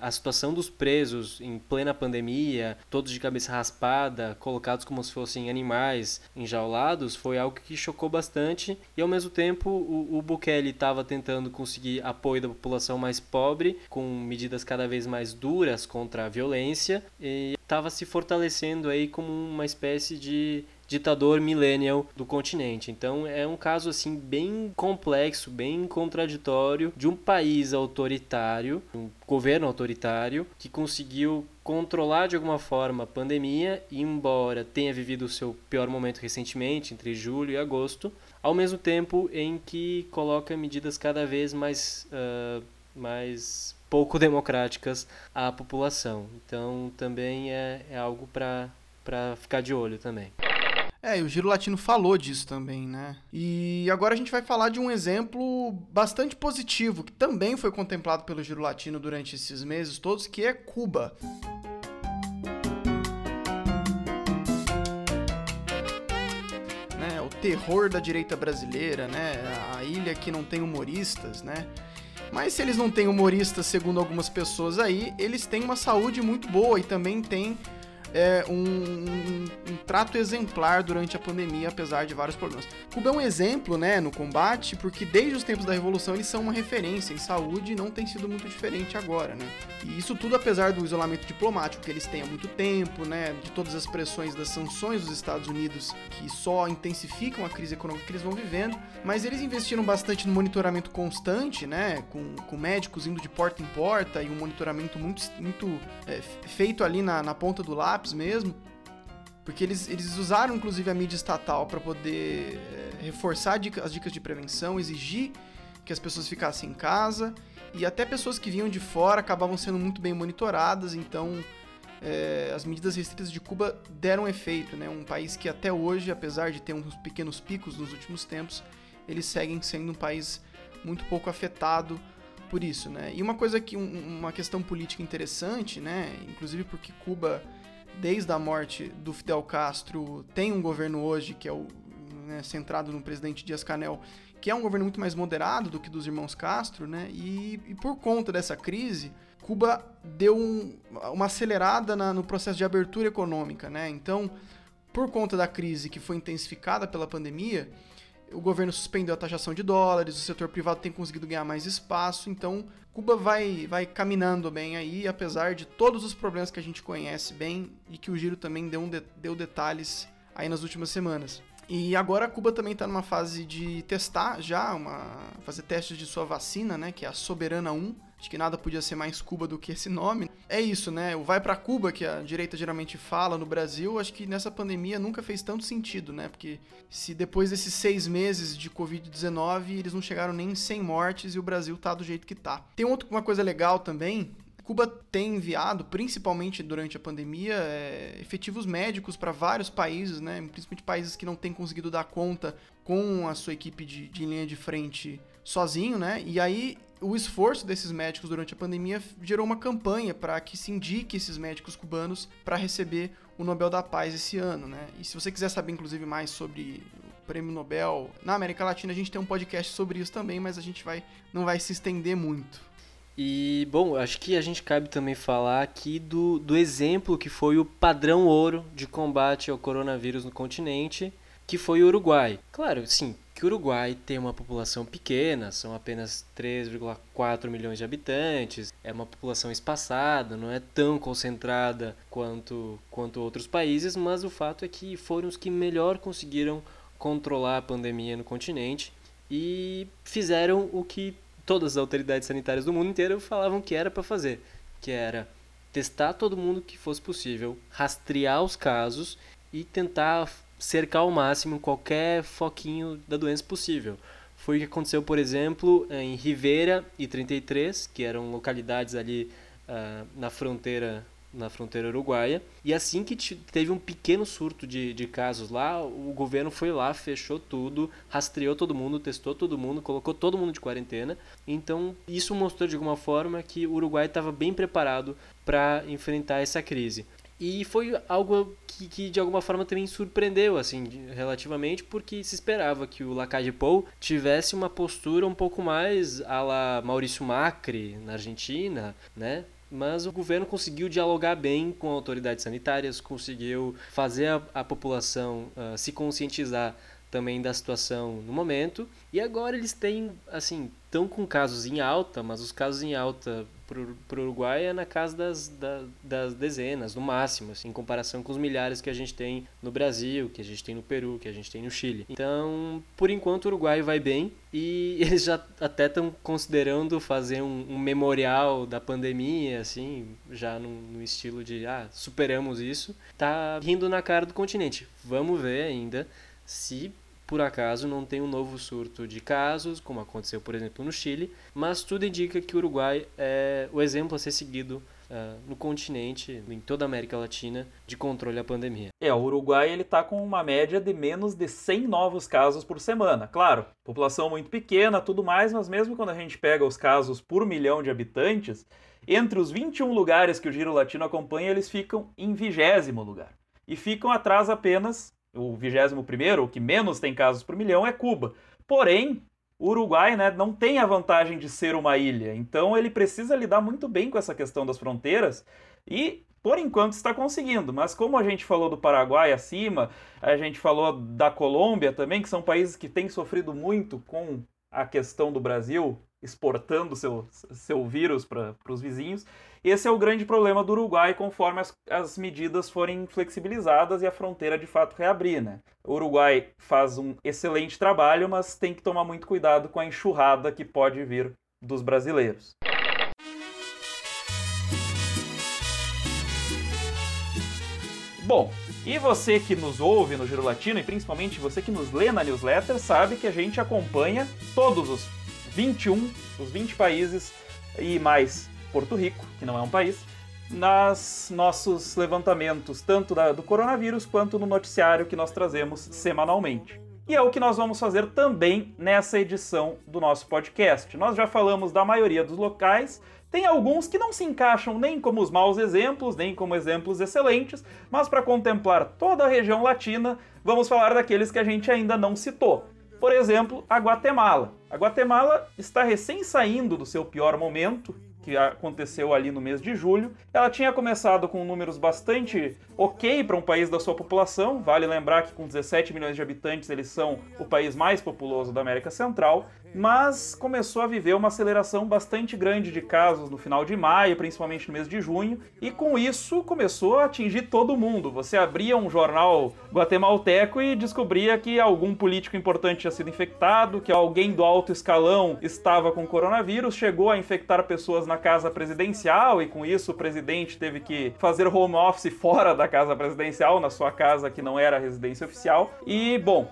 a situação dos presos em plena pandemia, todos de cabeça raspada, colocados como se fossem animais enjaulados, foi algo que chocou bastante. E ao mesmo tempo o Bukele estava tentando conseguir apoio da população mais pobre, com medidas cada vez mais duras contra a violência, e estava se fortalecendo aí como uma espécie de ditador millennial do continente. Então é um caso assim bem complexo, bem contraditório, de um país autoritário, um governo autoritário que conseguiu controlar de alguma forma a pandemia, e embora tenha vivido o seu pior momento recentemente, entre julho e agosto, ao mesmo tempo em que coloca medidas cada vez mais pouco democráticas à população. Então também é algo para ficar de olho também. É, e o Giro Latino falou disso também, né? E agora a gente vai falar de um exemplo bastante positivo, que também foi contemplado pelo Giro Latino durante esses meses todos, que é Cuba. Né, o terror da direita brasileira, né? A ilha que não tem humoristas, né? Mas se eles não têm humoristas, segundo algumas pessoas aí, eles têm uma saúde muito boa e também têm... um trato exemplar durante a pandemia, apesar de vários problemas. Cuba é um exemplo, né, no combate, porque desde os tempos da Revolução eles são uma referência em saúde e não tem sido muito diferente agora, né? E isso tudo apesar do isolamento diplomático que eles têm há muito tempo, né, de todas as pressões das sanções dos Estados Unidos que só intensificam a crise econômica que eles vão vivendo, mas eles investiram bastante no monitoramento constante, né, com médicos indo de porta em porta e um monitoramento muito feito ali na ponta do lápis mesmo, porque eles usaram inclusive a mídia estatal para poder reforçar as dicas de prevenção, exigir que as pessoas ficassem em casa, e até pessoas que vinham de fora acabavam sendo muito bem monitoradas. Então as medidas restritas de Cuba deram efeito, né? Um país que até hoje, apesar de ter uns pequenos picos nos últimos tempos, eles seguem sendo um país muito pouco afetado por isso, né? E uma questão política interessante, né? Inclusive porque Cuba, desde a morte do Fidel Castro, tem um governo hoje que é centrado no presidente Díaz-Canel, que é um governo muito mais moderado do que dos irmãos Castro, né? E por conta dessa crise, Cuba deu uma acelerada no processo de abertura econômica, né? Então, por conta da crise que foi intensificada pela pandemia, o governo suspendeu a taxação de dólares, o setor privado tem conseguido ganhar mais espaço, então Cuba vai caminhando bem aí, apesar de todos os problemas que a gente conhece bem e que o Giro também deu detalhes aí nas últimas semanas. E agora Cuba também está numa fase de testar já, fazer testes de sua vacina, né, que é a Soberana 1, acho que nada podia ser mais Cuba do que esse nome. É isso, né, o vai pra Cuba, que a direita geralmente fala no Brasil, acho que nessa pandemia nunca fez tanto sentido, né, porque se depois desses 6 meses de Covid-19 eles não chegaram nem em 100 mortes e o Brasil tá do jeito que tá. Tem uma coisa legal também... Cuba tem enviado, principalmente durante a pandemia, efetivos médicos para vários países, né? Principalmente países que não têm conseguido dar conta com a sua equipe de linha de frente sozinho, né? E aí o esforço desses médicos durante a pandemia gerou uma campanha para que se indique esses médicos cubanos para receber o Nobel da Paz esse ano, né? E se você quiser saber, inclusive, mais sobre o Prêmio Nobel na América Latina, a gente tem um podcast sobre isso também, mas a gente não vai se estender muito. E, bom, acho que a gente cabe também falar aqui do exemplo que foi o padrão ouro de combate ao coronavírus no continente, que foi o Uruguai. Claro, sim, que o Uruguai tem uma população pequena, são apenas 3,4 milhões de habitantes, é uma população espaçada, não é tão concentrada quanto outros países, mas o fato é que foram os que melhor conseguiram controlar a pandemia no continente e fizeram o que todas as autoridades sanitárias do mundo inteiro falavam que era para fazer, que era testar todo mundo que fosse possível, rastrear os casos e tentar cercar ao máximo qualquer foquinho da doença possível. Foi o que aconteceu, por exemplo, em Rivera e 33, que eram localidades ali na fronteira uruguaia, e assim que teve um pequeno surto de casos lá, o governo foi lá, fechou tudo, rastreou todo mundo, testou todo mundo, colocou todo mundo de quarentena. Então isso mostrou de alguma forma que o Uruguai estava bem preparado para enfrentar essa crise. E foi algo que de alguma forma também surpreendeu, assim, relativamente, porque se esperava que o Lacalle Pou tivesse uma postura um pouco mais à la Maurício Macri na Argentina, né? Mas o governo conseguiu dialogar bem com autoridades sanitárias, conseguiu fazer a população se conscientizar também da situação no momento, e agora eles têm, assim, estão com casos em alta, mas os casos em alta para o Uruguai é na casa das dezenas, no máximo, assim, em comparação com os milhares que a gente tem no Brasil, que a gente tem no Peru, que a gente tem no Chile. Então, por enquanto, o Uruguai vai bem, e eles já até estão considerando fazer um memorial da pandemia, assim, já no estilo de, superamos isso. Tá rindo na cara do continente. Vamos ver ainda se, por acaso, não tem um novo surto de casos, como aconteceu, por exemplo, no Chile, mas tudo indica que o Uruguai é o exemplo a ser seguido no continente, em toda a América Latina, de controle à pandemia. O Uruguai ele está com uma média de menos de 100 novos casos por semana. Claro, população muito pequena, tudo mais, mas mesmo quando a gente pega os casos por milhão de habitantes, entre os 21 lugares que o Giro Latino acompanha, eles ficam em 20º lugar. E ficam atrás apenas... O 21º, o que menos tem casos por milhão, é Cuba. Porém, o Uruguai, né, não tem a vantagem de ser uma ilha. Então, ele precisa lidar muito bem com essa questão das fronteiras e, por enquanto, está conseguindo. Mas como a gente falou do Paraguai acima, a gente falou da Colômbia também, que são países que têm sofrido muito com a questão do Brasil exportando seu vírus para os vizinhos. Esse é o grande problema do Uruguai, conforme as medidas forem flexibilizadas e a fronteira de fato reabrir, né? O Uruguai faz um excelente trabalho, mas tem que tomar muito cuidado com a enxurrada que pode vir dos brasileiros. Bom, e você que nos ouve no Giro Latino, e principalmente você que nos lê na newsletter, sabe que a gente acompanha todos os 20 países e mais Porto Rico, que não é um país, nos nossos levantamentos, tanto do coronavírus quanto no noticiário que nós trazemos semanalmente. E é o que nós vamos fazer também nessa edição do nosso podcast. Nós já falamos da maioria dos locais, tem alguns que não se encaixam nem como os maus exemplos, nem como exemplos excelentes, mas para contemplar toda a região latina, vamos falar daqueles que a gente ainda não citou. Por exemplo, a Guatemala. A Guatemala está recém saindo do seu pior momento, que aconteceu ali no mês de julho. Ela tinha começado com números bastante ok para um país da sua população. Vale lembrar que com 17 milhões de habitantes eles são o país mais populoso da América Central, mas começou a viver uma aceleração bastante grande de casos no final de maio, principalmente no mês de junho, e com isso começou a atingir todo mundo. Você abria um jornal guatemalteco e descobria que algum político importante tinha sido infectado, que alguém do alto escalão estava com coronavírus, chegou a infectar pessoas na casa presidencial, e com isso o presidente teve que fazer home office fora da casa presidencial, na sua casa que não era a residência oficial. E, bom,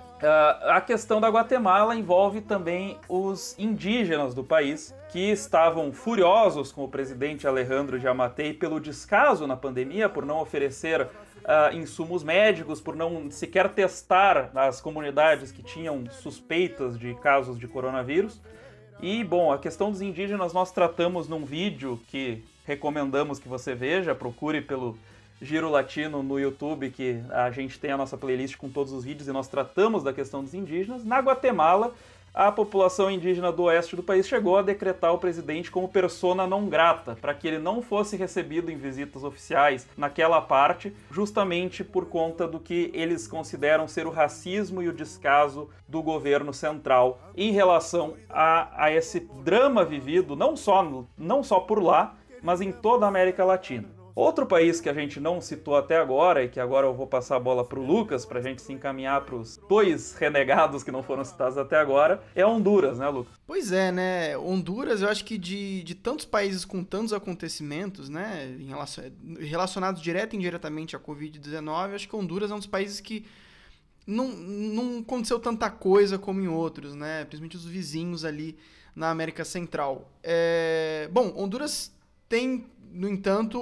a questão da Guatemala envolve também os indígenas do país, que estavam furiosos com o presidente Alejandro Giammattei pelo descaso na pandemia, por não oferecer insumos médicos, por não sequer testar as comunidades que tinham suspeitas de casos de coronavírus. E, bom, a questão dos indígenas nós tratamos num vídeo que recomendamos que você veja, procure pelo Giro Latino no YouTube, que a gente tem a nossa playlist com todos os vídeos e nós tratamos da questão dos indígenas. Na Guatemala, a população indígena do oeste do país chegou a decretar o presidente como persona non grata, para que ele não fosse recebido em visitas oficiais naquela parte, justamente por conta do que eles consideram ser o racismo e o descaso do governo central em relação a esse drama vivido, não só por lá, mas em toda a América Latina. Outro país que a gente não citou até agora, e que agora eu vou passar a bola pro Lucas pra gente se encaminhar pros dois renegados que não foram citados até agora, é Honduras, né, Lucas? Pois é, né? Honduras, eu acho que de tantos países com tantos acontecimentos, né, relacionados direta e indiretamente à Covid-19, eu acho que Honduras é um dos países que não aconteceu tanta coisa como em outros, né? Principalmente os vizinhos ali na América Central. Bom, Honduras tem... No entanto,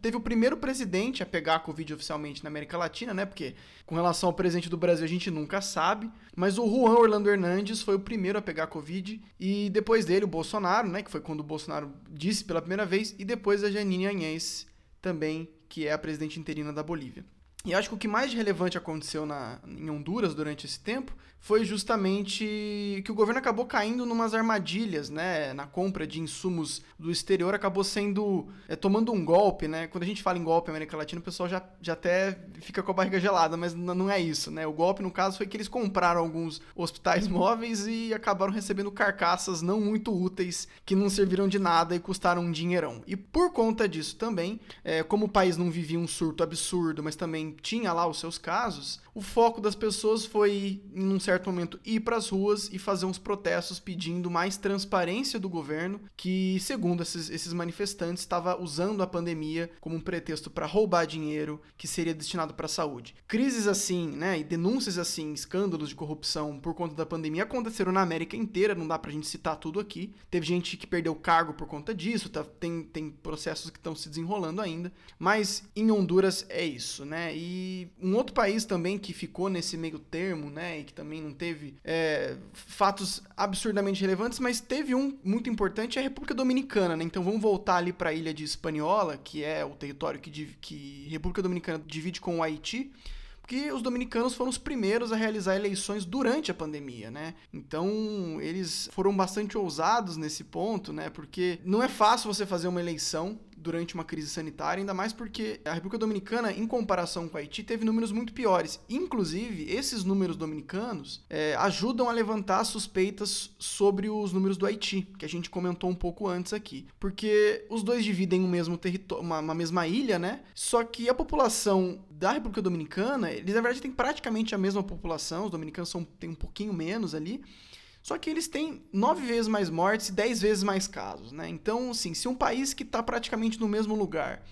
teve o primeiro presidente a pegar a Covid oficialmente na América Latina, né? Porque com relação ao presidente do Brasil a gente nunca sabe. Mas o Juan Orlando Hernández foi o primeiro a pegar a Covid. E depois dele o Bolsonaro, né? Que foi quando o Bolsonaro disse pela primeira vez. E depois a Jeanine Añez também, que é a presidente interina da Bolívia. E acho que o que mais de relevante aconteceu em Honduras durante esse tempo foi justamente que o governo acabou caindo numas armadilhas, né, na compra de insumos do exterior, acabou sendo, tomando um golpe, né, quando a gente fala em golpe na América Latina, o pessoal já até fica com a barriga gelada, mas não é isso, né, o golpe no caso foi que eles compraram alguns hospitais móveis e acabaram recebendo carcaças não muito úteis, que não serviram de nada e custaram um dinheirão, e por conta disso também, como o país não vivia um surto absurdo, mas também tinha lá os seus casos, o foco das pessoas foi, em um certo momento, ir para as ruas e fazer uns protestos pedindo mais transparência do governo, que, segundo esses manifestantes, estava usando a pandemia como um pretexto para roubar dinheiro que seria destinado para a saúde. Crises assim, né, e denúncias assim, escândalos de corrupção por conta da pandemia aconteceram na América inteira, não dá pra gente citar tudo aqui. Teve gente que perdeu cargo por conta disso, tem processos que estão se desenrolando ainda, mas em Honduras é isso, né, e um outro país também que ficou nesse meio termo, né, e que também não teve fatos absurdamente relevantes, mas teve um muito importante, é a República Dominicana, né? Então vamos voltar ali para a ilha de Hispaniola, que é o território que República Dominicana divide com o Haiti, porque os dominicanos foram os primeiros a realizar eleições durante a pandemia, né? Então, eles foram bastante ousados nesse ponto, né? Porque não é fácil você fazer uma eleição durante uma crise sanitária, ainda mais porque a República Dominicana, em comparação com o Haiti, teve números muito piores. Inclusive, esses números dominicanos ajudam a levantar suspeitas sobre os números do Haiti, que a gente comentou um pouco antes aqui. Porque os dois dividem o mesmo território, uma mesma ilha, né? Só que a população da República Dominicana, eles na verdade têm praticamente a mesma população, os dominicanos têm um pouquinho menos ali, só que eles têm 9 vezes mais mortes e 10 vezes mais casos, né? Então, assim, se um país que está praticamente no mesmo lugar,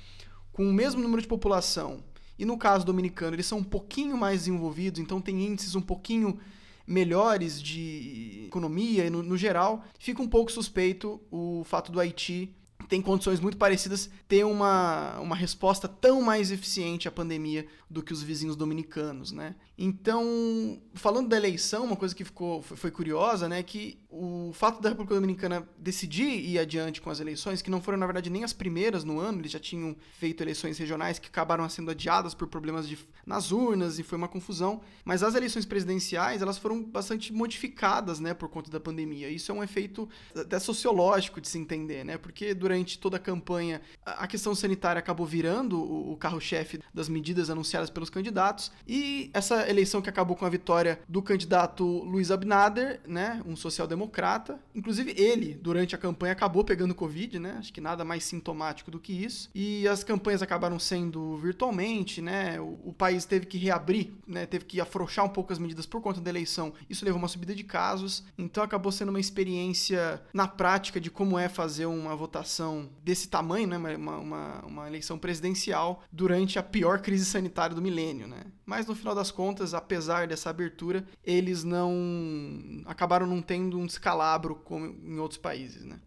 com o mesmo número de população, e no caso dominicano eles são um pouquinho mais desenvolvidos, então tem índices um pouquinho melhores de economia e no geral, fica um pouco suspeito o fato do Haiti, que tem condições muito parecidas, ter uma resposta tão mais eficiente à pandemia do que os vizinhos dominicanos, né? Então, falando da eleição, uma coisa que foi curiosa, né, que o fato da República Dominicana decidir ir adiante com as eleições, que não foram, na verdade, nem as primeiras no ano, eles já tinham feito eleições regionais que acabaram sendo adiadas por problemas nas urnas e foi uma confusão, mas as eleições presidenciais, elas foram bastante modificadas, né, por conta da pandemia. Isso é um efeito até sociológico de se entender, né, porque durante toda a campanha, a questão sanitária acabou virando o carro-chefe das medidas anunciadas pelos candidatos, e essa eleição que acabou com a vitória do candidato Luiz Abinader, né, um social-democrata, inclusive ele, durante a campanha, acabou pegando Covid, né, acho que nada mais sintomático do que isso, e as campanhas acabaram sendo virtualmente, né, o país teve que reabrir, né, teve que afrouxar um pouco as medidas por conta da eleição, isso levou a uma subida de casos, então acabou sendo uma experiência na prática de como é fazer uma votação desse tamanho, né, uma eleição presidencial durante a pior crise sanitária do milênio, né? Mas no final das contas, apesar dessa abertura, eles não acabaram não tendo um descalabro como em outros países, né?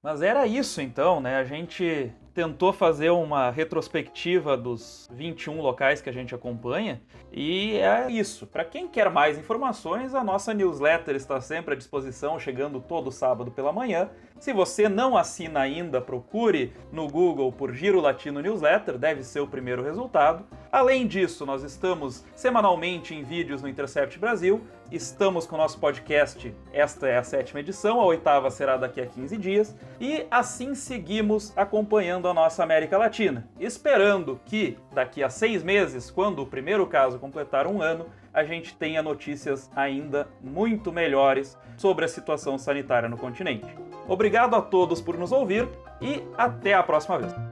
Mas era isso então, né? A gente tentou fazer uma retrospectiva dos 21 locais que a gente acompanha e é isso. Para quem quer mais informações, a nossa newsletter está sempre à disposição, chegando todo sábado pela manhã. Se você não assina ainda, procure no Google por Giro Latino Newsletter, deve ser o primeiro resultado. Além disso, nós estamos semanalmente em vídeos no Intercept Brasil, estamos com o nosso podcast, esta é a 7ª edição, a 8ª será daqui a 15 dias, e assim seguimos acompanhando a nossa América Latina, esperando que daqui a 6 meses, quando o primeiro caso completar um ano, a gente tenha notícias ainda muito melhores sobre a situação sanitária no continente. Obrigado a todos por nos ouvir e até a próxima vez.